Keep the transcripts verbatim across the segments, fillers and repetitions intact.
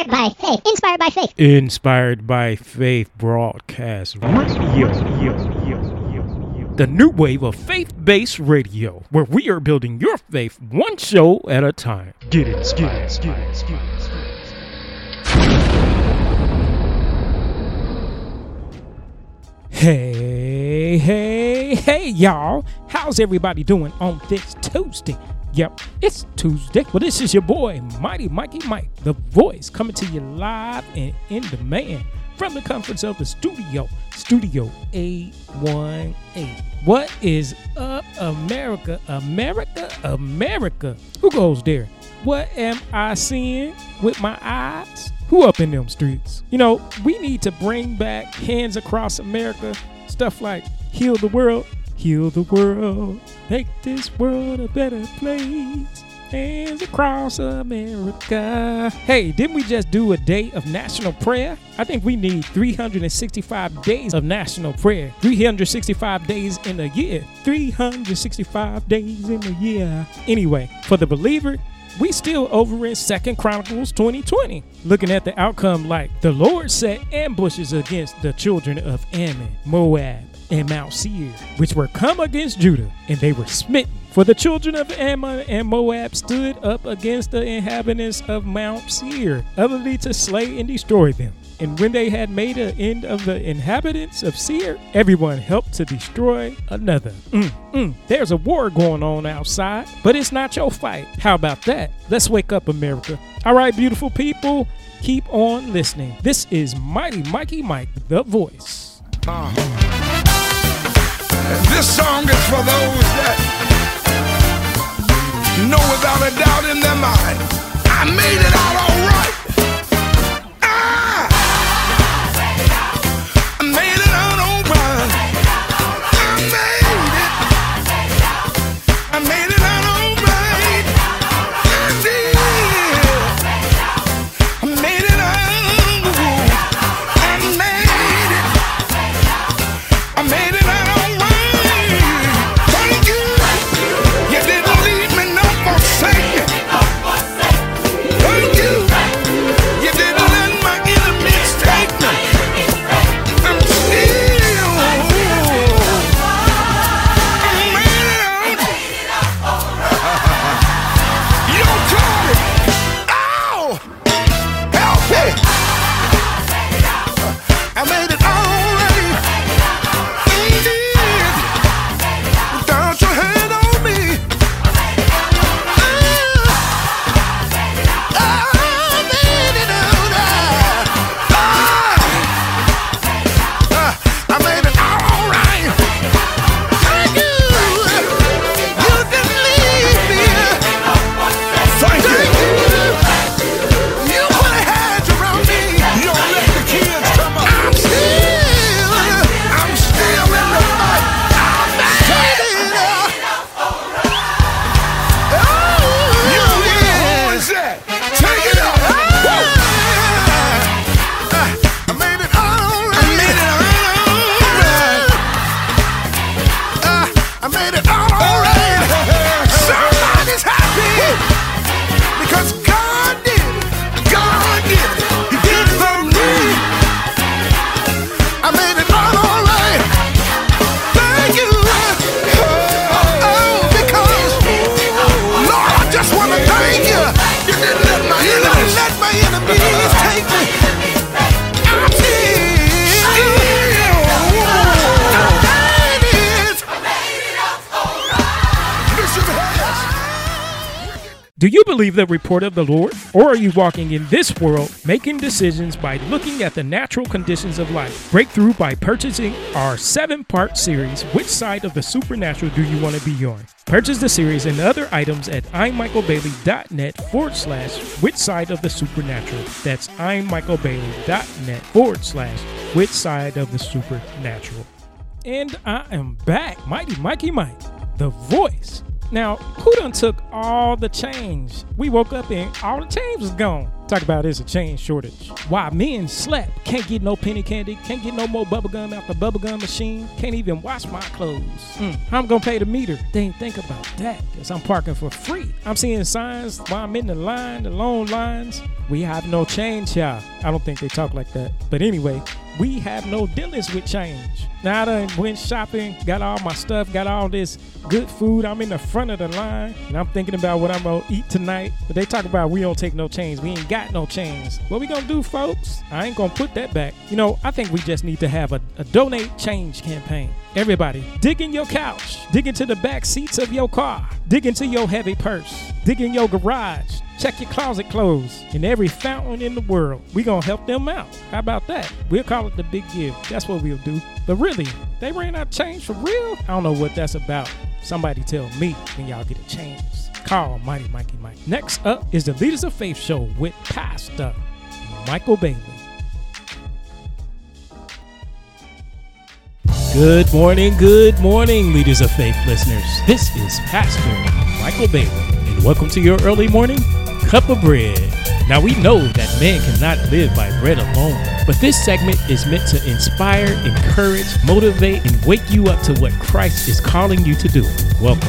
Inspired by Faith. Inspired by Faith. Inspired by Faith Broadcast Radio. The new wave of faith-based radio, where we are building your faith one show at a time. Get it, get it, get it, get it. Hey, hey, hey, y'all. How's everybody doing on this Tuesday? Yep, it's Tuesday. Well, this is your boy, Mighty Mikey Mike, the voice, coming to you live and in demand from the comforts of the studio, Studio eight eighteen. What is up, America, America, America? Who goes there? What am I seeing with my eyes? Who up in them streets? You know, we need to bring back Hands Across America, stuff like Heal the World, Heal the World, Make This World a Better Place, Hands Across America. Hey, didn't we just do a day of national prayer? I think we need three hundred sixty-five days of national prayer, three hundred sixty-five days in a year, three hundred sixty-five days in a year. Anyway, for the believer, we still over in Second Chronicles twenty twenty, looking at the outcome like the Lord set ambushes against the children of Ammon, Moab, and Mount Seir, which were come against Judah, and they were smitten. For the children of Ammon and Moab stood up against the inhabitants of Mount Seir, utterly to slay and destroy them. And when they had made an end of the inhabitants of Seir, everyone helped to destroy another. Mm, mm, there's a war going on outside, but it's not your fight. How about that? Let's wake up, America. All right, beautiful people, keep on listening. This is Mighty Mikey Mike, the voice. Uh, this song is for those that know without a doubt in their mind, I made it out all right. Do you believe the report of the Lord? Or are you walking in this world, making decisions by looking at the natural conditions of life? Breakthrough by purchasing our seven-part series, Which Side of the Supernatural Do You Want to Be On? Purchase the series and other items at imichaelbailey.net forward slash Which Side of the Supernatural. That's imichaelbailey.net forward slash Which Side of the Supernatural. And I am back, Mighty Mikey Mike, the voice. Now, who done took all the change? We woke up and all the change was gone. Talk about it's a chain shortage. Why men slap, can't get no penny candy, can't get no more bubblegum out the bubblegum machine, can't even wash my clothes. Mm. I'm gonna pay the meter. They ain't think about that, because I'm parking for free. I'm seeing signs while I'm in the line, the long lines. We have no change, y'all. I don't think they talk like that. But anyway, we have no dealings with change. Now I done went shopping, got all my stuff, got all this good food. I'm in the front of the line, and I'm thinking about what I'm gonna eat tonight. But they talk about we don't take no change. We ain't got no change. What we gonna do, folks? I ain't gonna put that back. You know, I think we just need to have a, a donate change campaign. Everybody, dig in your couch. Dig into the back seats of your car. Dig into your heavy purse. Dig in your garage. Check your closet clothes in every fountain in the world. We're going to help them out. How about that? We'll call it the big give. That's what we'll do. But really, they ran out of change for real? I don't know what that's about. Somebody tell me when y'all get a change. Call Mighty Mikey Mike. Next up is the Leaders of Faith show with Pastor Michael Bailey. Good morning, good morning, Leaders of Faith listeners. This is Pastor Michael Bailey, and welcome to your early morning cup of bread. Now we know that man cannot live by bread alone, but this segment is meant to inspire, encourage, motivate, and wake you up to what Christ is calling you to do. Welcome.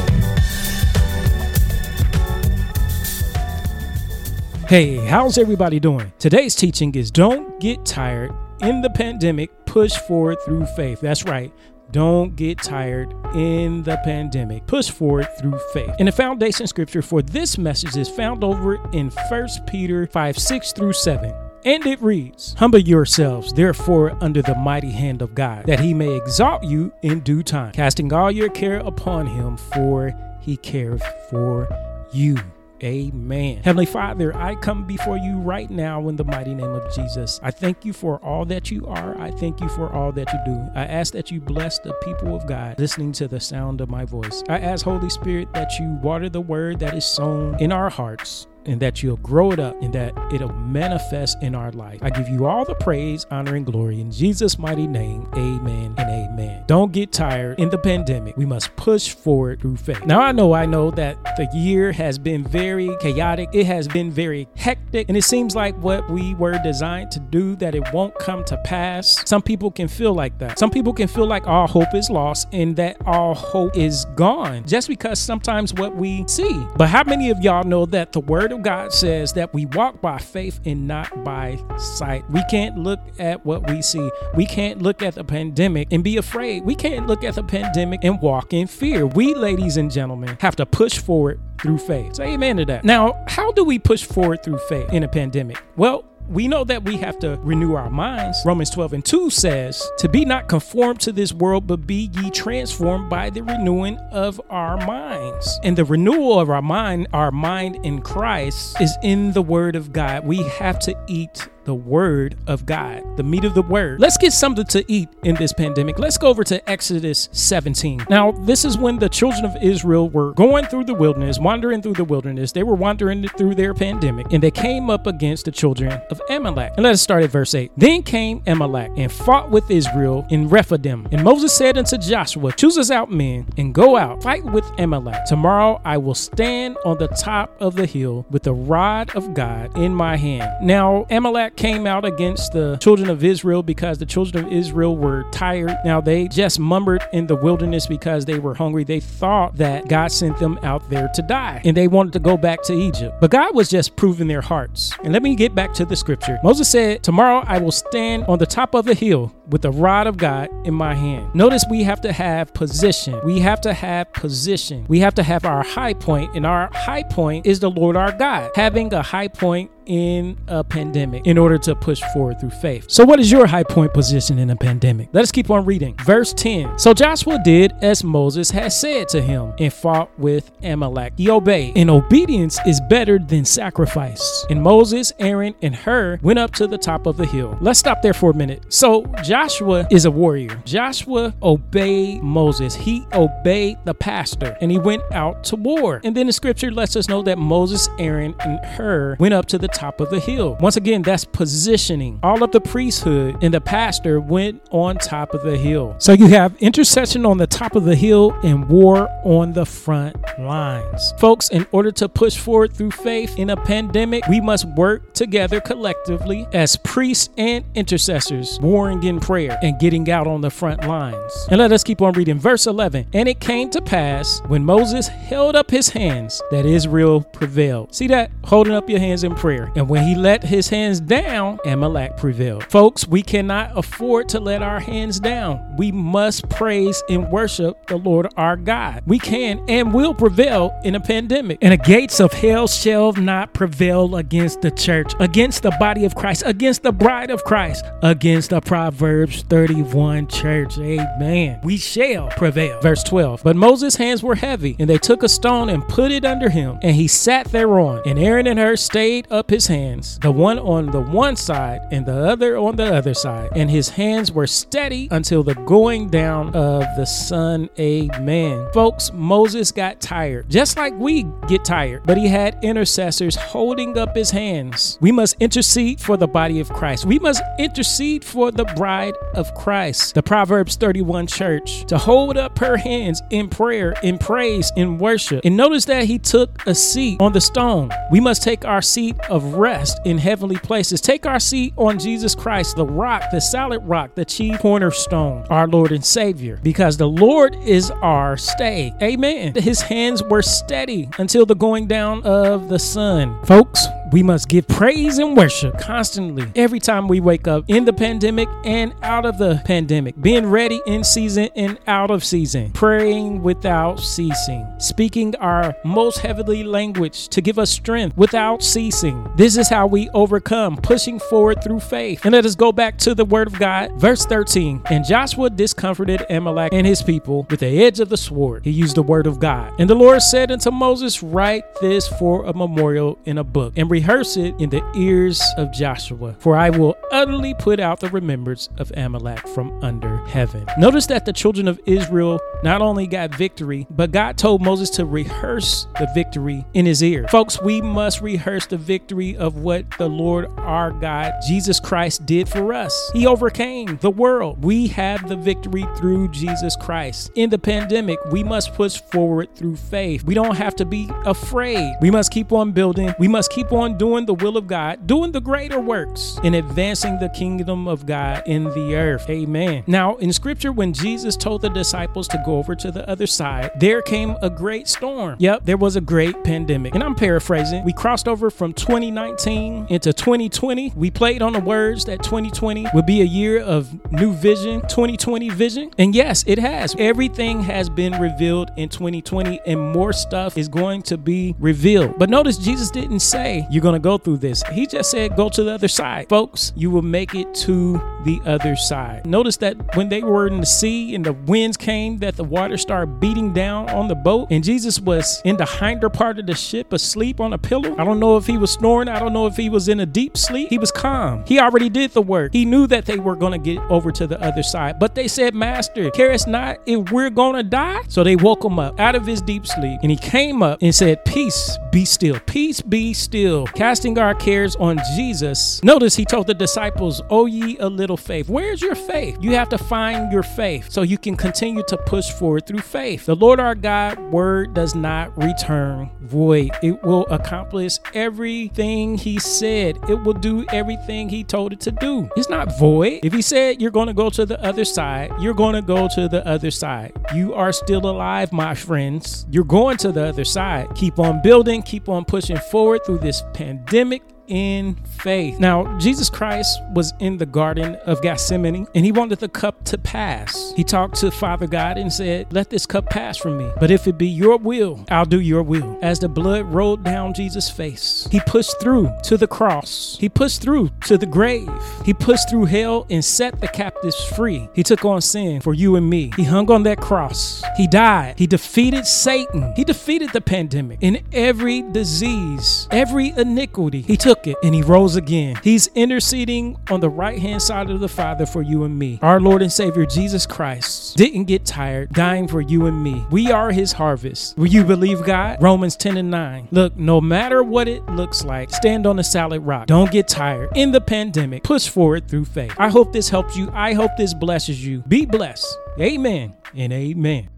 Hey, how's everybody doing? Today's teaching is don't get tired in the pandemic, push forward through faith. That's right. Don't get tired in the pandemic. Push forward through faith. And the foundation scripture for this message is found over in First Peter five, six through seven. And it reads, "Humble yourselves, therefore, under the mighty hand of God, that he may exalt you in due time, casting all your care upon him, for he careth for you." Amen. Heavenly Father, I come before you right now in the mighty name of Jesus. I thank you for all that you are. I thank you for all that you do. I ask that you bless the people of God listening to the sound of my voice. I ask, Holy Spirit, that you water the word that is sown in our hearts, and that you'll grow it up, and that it'll manifest in our life. I give you all the praise, honor, and glory in Jesus' mighty name. Amen and amen. Don't get tired in the pandemic. We must push forward through faith. Now, I know, I know that the year has been very chaotic. It has been very hectic, and it seems like what we were designed to do, that it won't come to pass. Some people can feel like that. Some people can feel like all hope is lost and that all hope is gone, just because sometimes what we see. But how many of y'all know that the word of God says that we walk by faith and not by sight? We can't look at what we see. We can't look at the pandemic and be afraid. We can't look at the pandemic and walk in fear. We, ladies and gentlemen, have to push forward through faith. Say amen to that. Now, how do we push forward through faith in a pandemic? Well, we know that we have to renew our minds. Romans twelve and two says, "To be not conformed to this world, but be ye transformed by the renewing of our minds." And the renewal of our mind, our mind in Christ, is in the word of God. We have to eat the word of God, the meat of the word. Let's get something to eat in this pandemic. Let's go over to Exodus seventeen. Now, this is when the children of Israel were going through the wilderness, wandering through the wilderness. They were wandering through their pandemic, and they came up against the children of Amalek. And let us start at verse eight. "Then came Amalek and fought with Israel in Rephidim. And Moses said unto Joshua, Choose us out men, and go out, fight with Amalek. Tomorrow I will stand on the top of the hill with the rod of God in my hand." Now, Amalek came out against the children of Israel because the children of Israel were tired. Now they just mumbled in the wilderness because they were hungry. They thought that God sent them out there to die, and they wanted to go back to Egypt. But God was just proving their hearts. And let me get back to the scripture. Moses said, "Tomorrow I will stand on the top of the hill with the rod of God in my hand." Notice we have to have position. We have to have position. We have to have our high point, and our high point is the Lord our God. Having a high point in a pandemic in order to push forward through faith. So what is your high point position in a pandemic? Let us keep on reading. Verse ten. "So Joshua did as Moses had said to him and fought with Amalek. He obeyed, and obedience is better than sacrifice. And Moses, Aaron, and Hur went up to the top of the hill." Let's stop there for a minute. So Joshua Joshua is a warrior. Joshua obeyed Moses. He obeyed the pastor and he went out to war. And then the scripture lets us know that Moses, Aaron, and Hur went up to the top of the hill. Once again, that's positioning. All of the priesthood and the pastor went on top of the hill. So you have intercession on the top of the hill and war on the front lines. Folks, in order to push forward through faith in a pandemic, we must work together collectively as priests and intercessors, warring in prayer and getting out on the front lines. And let us keep on reading verse eleven. And it came to pass when Moses held up his hands that Israel prevailed. See that? Holding up your hands in prayer. And when he let his hands down, Amalek prevailed. Folks, we cannot afford to let our hands down. We must praise and worship the Lord our God. We can and will prevail in a pandemic. And the gates of hell shall not prevail against the church, against the body of Christ, against the bride of Christ, against the Proverbs thirty-one church. Amen. We shall prevail. Verse twelve. But Moses' hands were heavy, and they took a stone and put it under him, and he sat thereon. And Aaron and Hur stayed up his hands, the one on the one side and the other on the other side. And his hands were steady until the going down of the sun. Amen. Folks, Moses got tired, just like we get tired, but he had intercessors holding up his hands. We must intercede for the body of Christ. We must intercede for the bride of Christ, the Proverbs thirty-one church, to hold up her hands in prayer, in praise, in worship. And notice that he took a seat on the stone. We must take our seat of rest in heavenly places. Take our seat on Jesus Christ, the rock, the solid rock, the chief cornerstone, our Lord and Savior, because the Lord is our stay. Amen. His hands were steady until the going down of the sun. Folks, we must give praise and worship constantly every time we wake up, in the pandemic and out of the pandemic, being ready in season and out of season, praying without ceasing, speaking our most heavenly language to give us strength without ceasing. This is how we overcome, pushing forward through faith. And let us go back to the word of God. Verse thirteen. And Joshua discomforted Amalek and his people with the edge of the sword. He used the word of God. And the Lord said unto Moses, write this for a memorial in a book, and rehearse it in the ears of Joshua, for I will utterly put out the remembrance of Amalek from under heaven. Notice that the children of Israel not only got victory, but God told Moses to rehearse the victory in his ear. Folks, we must rehearse the victory of what the Lord our God, Jesus Christ, did for us. He overcame the world. We have the victory through Jesus Christ. In the pandemic, we must push forward through faith. We don't have to be afraid. We must keep on building. We must keep on doing the will of God, doing the greater works, and advancing the kingdom of God in the earth. Amen. Now, in scripture, when Jesus told the disciples to go over to the other side, there came a great storm. Yep, there was a great pandemic. And I'm paraphrasing. We crossed over from twenty nineteen into twenty twenty. We played on the words that twenty twenty would be a year of new vision, twenty twenty vision. And yes, it has. Everything has been revealed in twenty twenty, and more stuff is going to be revealed. But notice Jesus didn't say, you're going to go through this. He just said, go to the other side. Folks, you will make it to the other side. Notice that when they were in the sea and the winds came, that the water started beating down on the boat, and Jesus was in the hinder part of the ship asleep on a pillow. I don't know if he was snoring. I don't know if he was in a deep sleep. He was calm. He already did the work. He knew that they were going to get over to the other side, but they said, Master, carest not if we're going to die? So they woke him up out of his deep sleep, and he came up and said, peace, be still. Peace, be still. Casting our cares on Jesus. Notice he told the disciples, O ye a little faith. Where's your faith? You have to find your faith so you can continue to push forward through faith. The Lord our God word does not return void. It will accomplish everything he said. It will do everything he told it to do. It's not void. If he said you're going to go to the other side, you're going to go to the other side. You are still alive, my friends. You're going to the other side. Keep on building. Keep on pushing forward through this pandemic in faith. Now, Jesus Christ was in the Garden of Gethsemane, and he wanted the cup to pass. He talked to Father God and said, let this cup pass from me, but if it be your will, I'll do your will. As the blood rolled down Jesus' face, he pushed through to the cross. He pushed through to the grave. He pushed through hell and set the captives free. He took on sin for you and me. He hung on that cross. He died. He defeated Satan. He defeated the pandemic and every disease, every iniquity. He took second, and he rose again. He's interceding on the right-hand side of the Father for you and me. Our Lord and Savior Jesus Christ didn't get tired dying for you and me. We are his harvest. Will you believe God? Romans ten and nine. Look, no matter what it looks like, stand on the solid rock. Don't get tired. In the pandemic, push forward through faith. I hope this helps you. I hope this blesses you. Be blessed. Amen and amen.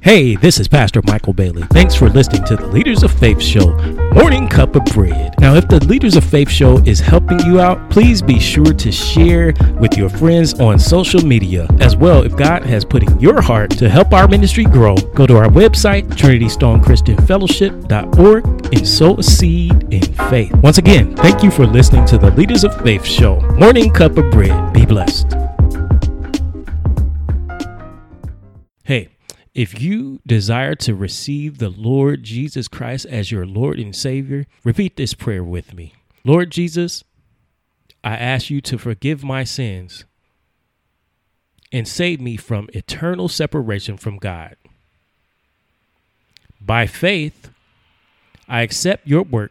Hey, this is Pastor Michael Bailey. Thanks for listening to the Leaders of Faith Show, Morning Cup of Bread. Now, if the Leaders of Faith Show is helping you out, please be sure to share with your friends on social media. As well, if God has put in your heart to help our ministry grow, go to our website, trinity stone christian fellowship dot org, and sow a seed in faith. Once again, thank you for listening to the Leaders of Faith Show, Morning Cup of Bread. Be blessed. Hey. If you desire to receive the Lord Jesus Christ as your Lord and Savior, repeat this prayer with me. Lord Jesus, I ask you to forgive my sins and save me from eternal separation from God. By faith, I accept your work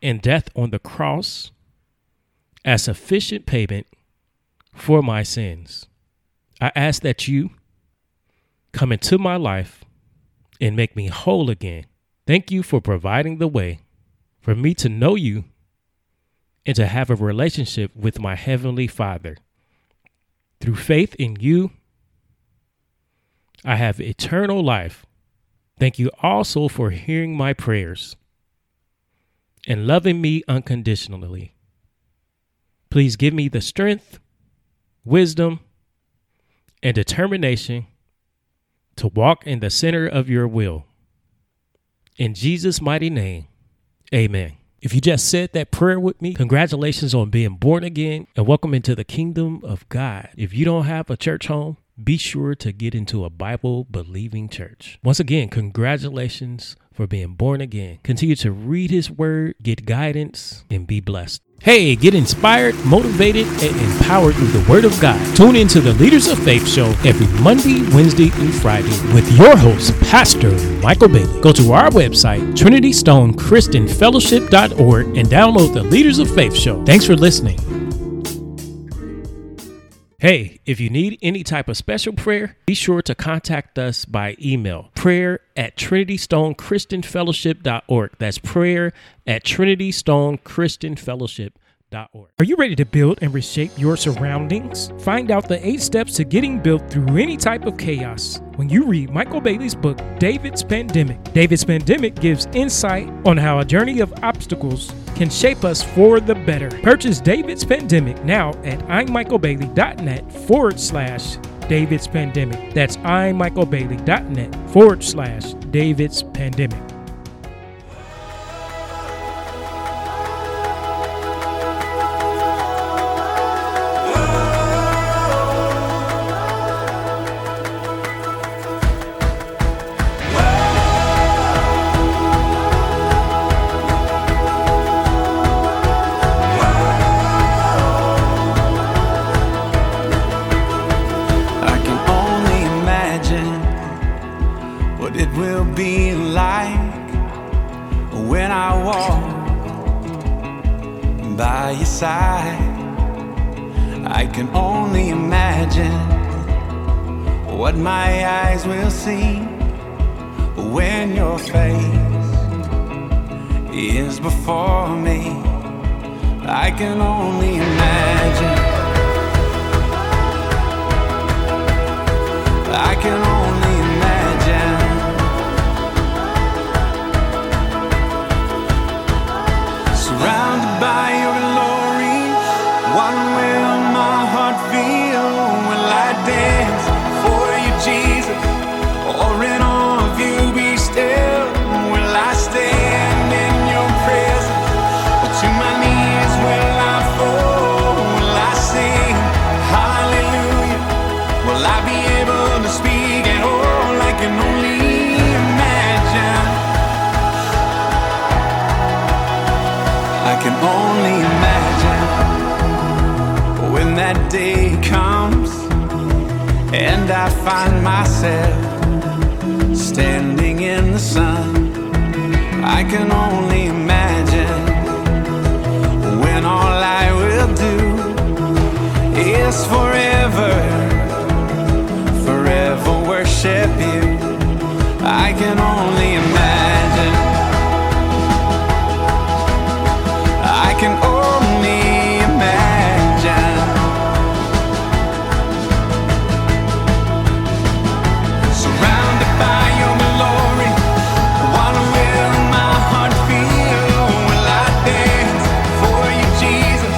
and death on the cross as sufficient payment for my sins. I ask that you come into my life and make me whole again. Thank you for providing the way for me to know you and to have a relationship with my Heavenly Father. Through faith in you, I have eternal life. Thank you also for hearing my prayers and loving me unconditionally. Please give me the strength, wisdom, and determination to walk in the center of your will. In Jesus' mighty name, amen. If you just said that prayer with me, congratulations on being born again and welcome into the kingdom of God. If you don't have a church home, be sure to get into a Bible-believing church. Once again, congratulations for being born again. Continue to read his word, get guidance, and be blessed. Hey, get inspired, motivated, and empowered through the Word of God. Tune in to the Leaders of Faith Show every Monday, Wednesday, and Friday with your host, Pastor Michael Bailey. Go to our website, trinity stone christian fellowship dot org, and download the Leaders of Faith Show. Thanks for listening. Hey, if you need any type of special prayer, be sure to contact us by email, prayer at trinity stone christian fellowship dot org. That's prayer at trinity stone christian fellowship dot org. Are you ready to build and reshape your surroundings? Find out the eight steps to getting built through any type of chaos when you read Michael Bailey's book, David's Pandemic. David's Pandemic gives insight on how a journey of obstacles can shape us for the better. Purchase David's Pandemic now at imichaelbailey.net forward slash David's Pandemic. That's imichaelbailey.net forward slash David's Pandemic. I can only imagine what my eyes will see when your face is before me. I can only imagine. I can only imagine. Surrounded by your day comes and I find myself standing in the sun, I can only imagine when all I will do is forever, forever worship you. I can only imagine. I can only imagine. Surrounded by your glory, what will my heart feel? Will I dance for you, Jesus,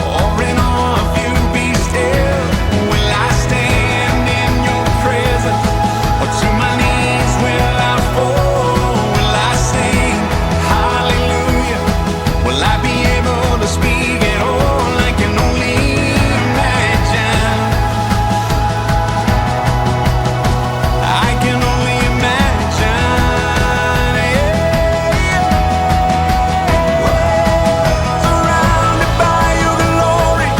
or in awe of you be still? Will I stand in your presence, or to my knees will I fall? Will I sing hallelujah? Will I be able to speak at all? I can only imagine. I can only imagine. Yeah. Surrounded by your glory,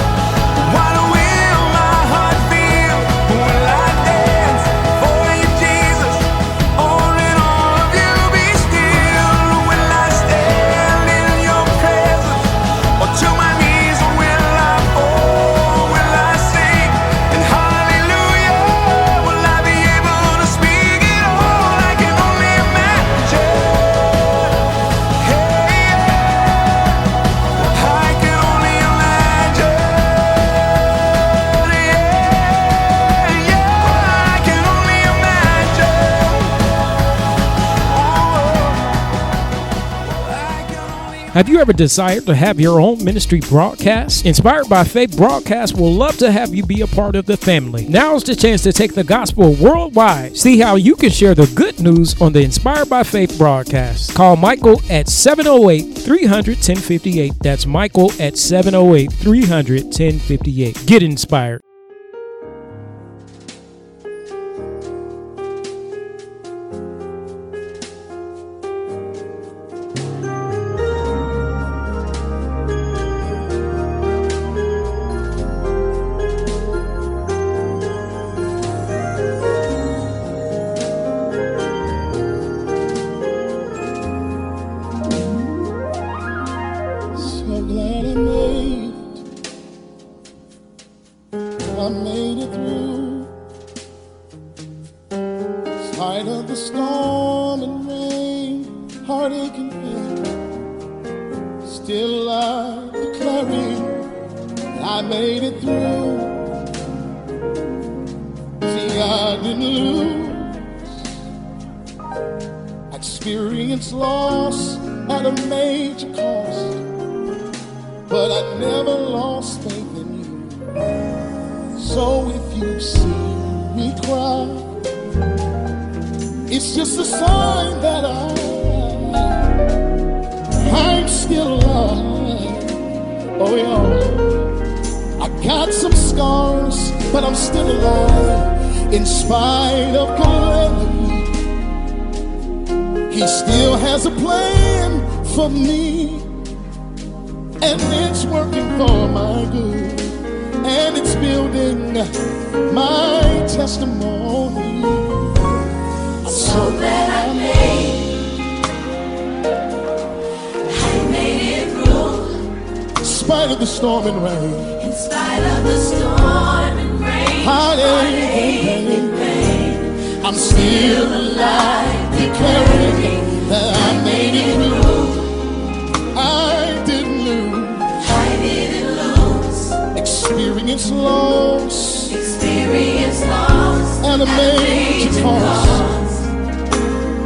what will my heart feel? Will I dance for you, Jesus, or in all of you be still? Will I stand in your presence, or to my knees will I fall? Will I sing and hallelujah? Will I be able to speak at all? I can only imagine. Hey, I can only imagine. Yeah, yeah, I can only imagine. Have you ever desired to have your own ministry broadcast? Inspired by Faith Broadcast will love to have you be a part of the family. Now's the chance to take the gospel worldwide. See how you can share the good news on the Inspired by Faith Broadcast. Call Michael at seven oh eight, three hundred, ten fifty-eight. That's Michael at seven oh eight, three hundred, ten fifty-eight. Get inspired. So glad I made it. I made it through. Sight of the storm and rain, heartache and pain. Still I declaring, I made it through. See, I didn't lose. Experience loss at a major cost, but I never lost faith in you. So if you see me cry, it's just a sign that I, I'm still alive. Oh yeah, I got some scars, but I'm still alive. In spite of God, He still has a plan for me. And it's working for my good, and it's building my testimony. I'm so glad I made it. I made it through. In spite of the storm and rain, in spite of the storm and rain, heartache and pain, I'm still alive, declaring that I made it through. I didn't lose. Experience loss, experience loss, and a major cost,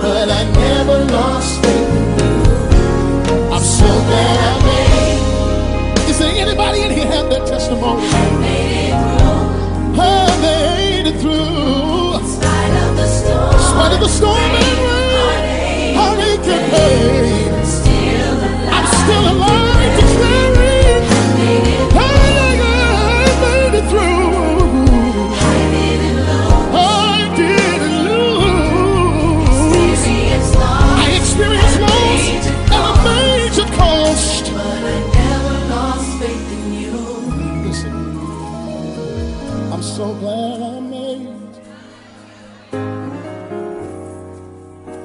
but I never lost faith. I'm so glad I made it. Is there anybody in here have that testimony? I made it through. I made it through. In spite of the storm, in spite of the storm and rain, heartache and pain, I'm still alive. I'm still alive. Declaring, I made it through. Through. I didn't lose. I didn't lose. Experience loss. I experienced loss at a major cost, but I never lost faith in you. Listen, I'm so glad I made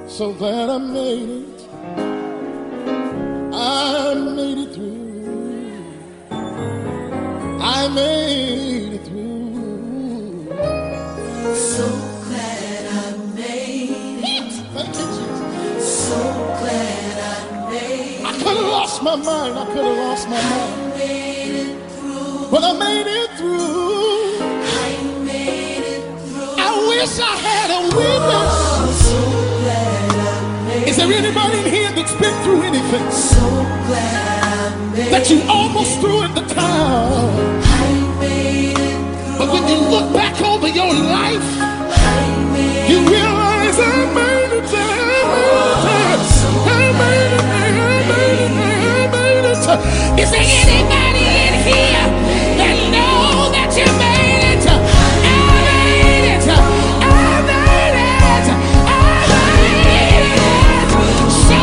it. So glad I made it. I made it through. So glad I made it. Thank you, Jesus. So glad I made it. I could have lost my mind. I could have lost my mind. I made it through. But I made it through. I made it through. I wish I had a witness. Oh, so glad I made. Is there anybody in here that's been through anything? So glad. That you almost threw in the towel, but when you look back over your life, you realize I made it. I made it. I made it. I made it. I made it. Is there anybody in here that know that you made it? I made it. I made it. I made it. So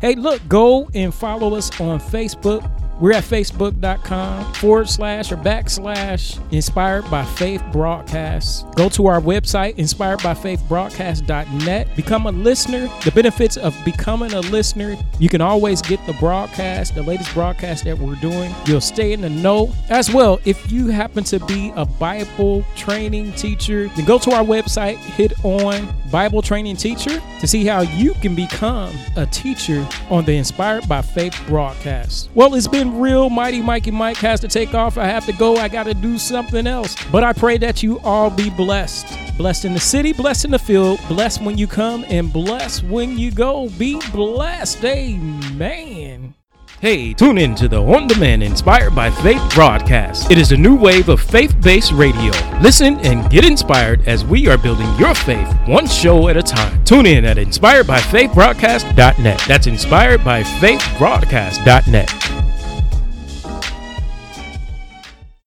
hey, look, go and follow us on Facebook. We're at facebook.com forward slash or backslash Inspired by Faith Broadcast. Go to our website, inspired by faith broadcast dot net. Become a listener. The benefits of becoming a listener, you can always get the broadcast, the latest broadcast that we're doing. You'll stay in the know. As well, if you happen to be a Bible training teacher, then go to our website, hit on Bible Training Teacher to see how you can become a teacher on the Inspired by Faith Broadcast. Well, it's been real. Mighty Mikey Mike has to take off. I have to go. I got to do something else. But I pray that you all be blessed. Blessed in the city, blessed in the field, blessed when you come, and blessed when you go. Be blessed. Amen. Hey, tune in to the on-demand Inspired by Faith broadcast. It is a new wave of faith-based radio. Listen and get inspired as we are building your faith one show at a time. Tune in at inspired by faith broadcast dot net. That's inspired by faith broadcast dot net.